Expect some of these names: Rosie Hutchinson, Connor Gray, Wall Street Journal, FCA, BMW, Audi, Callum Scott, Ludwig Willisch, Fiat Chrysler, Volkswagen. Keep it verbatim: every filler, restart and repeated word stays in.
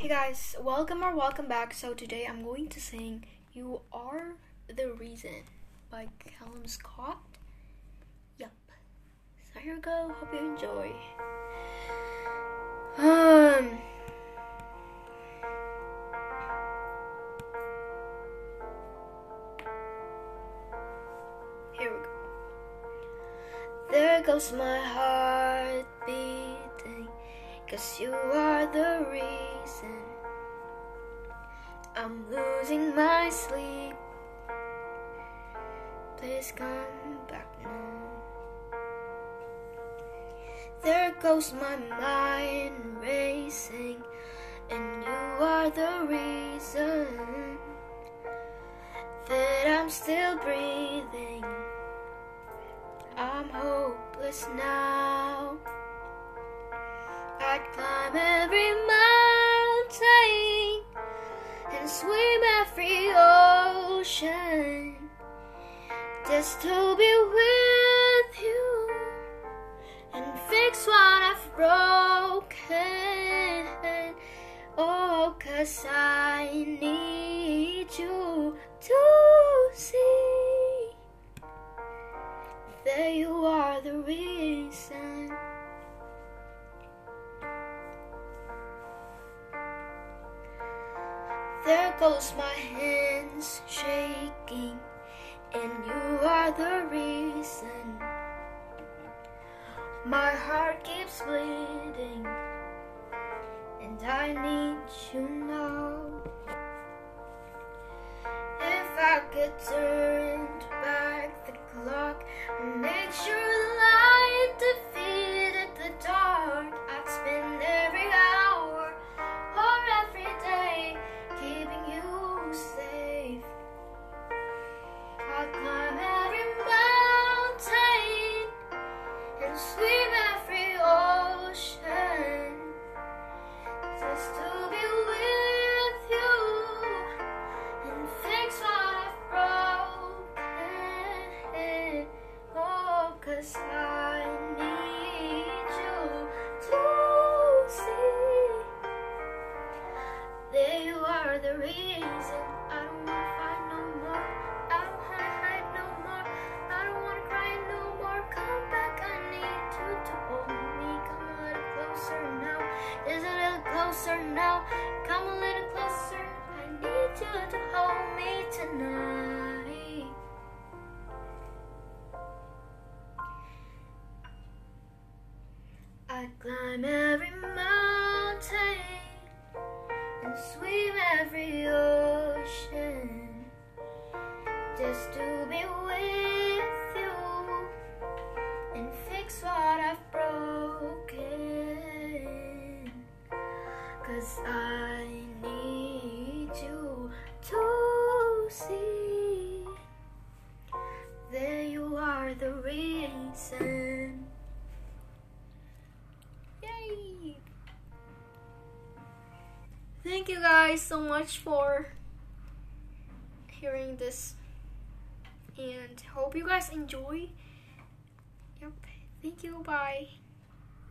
Hey guys, welcome or welcome back. So today I'm going to sing You Are the Reason by Callum Scott. Yep. So here we go. Hope you enjoy. Um Here we go. There goes my heart beating, 'cause you are the reason I'm losing my sleep. Please come back now. There goes my mind racing, and you are the reason that I'm still breathing. I'm hopeless now. I'd climb every mountain and swim every ocean just to be with you and fix what I've broken. Oh, 'cause I need you to see that you are the reason. There goes my hands shaking, and you are the reason my heart keeps bleeding, and I need you now. If I could turn back the clock and make sure light defeated the dark, I'd spend every hour or every day keeping you safe. I'll climb every mountain and swim every ocean just to be with you and fix what I've broken. Oh, 'cause I need you to see that you are the reason. I don't wanna fight no more, I don't wanna hide no more, I don't wanna cry no more. Come back, I need you to hold me. Come a little closer now, just a little closer now. Come a little closer, I need you to hold me tonight. I'd climb every mountain and swim every ocean just to be with you and fix what I've broken. 'Cause I need you to see that you are the reason. Yay! Thank you guys so much for hearing this, and hope you guys enjoy. Yep, thank you, bye.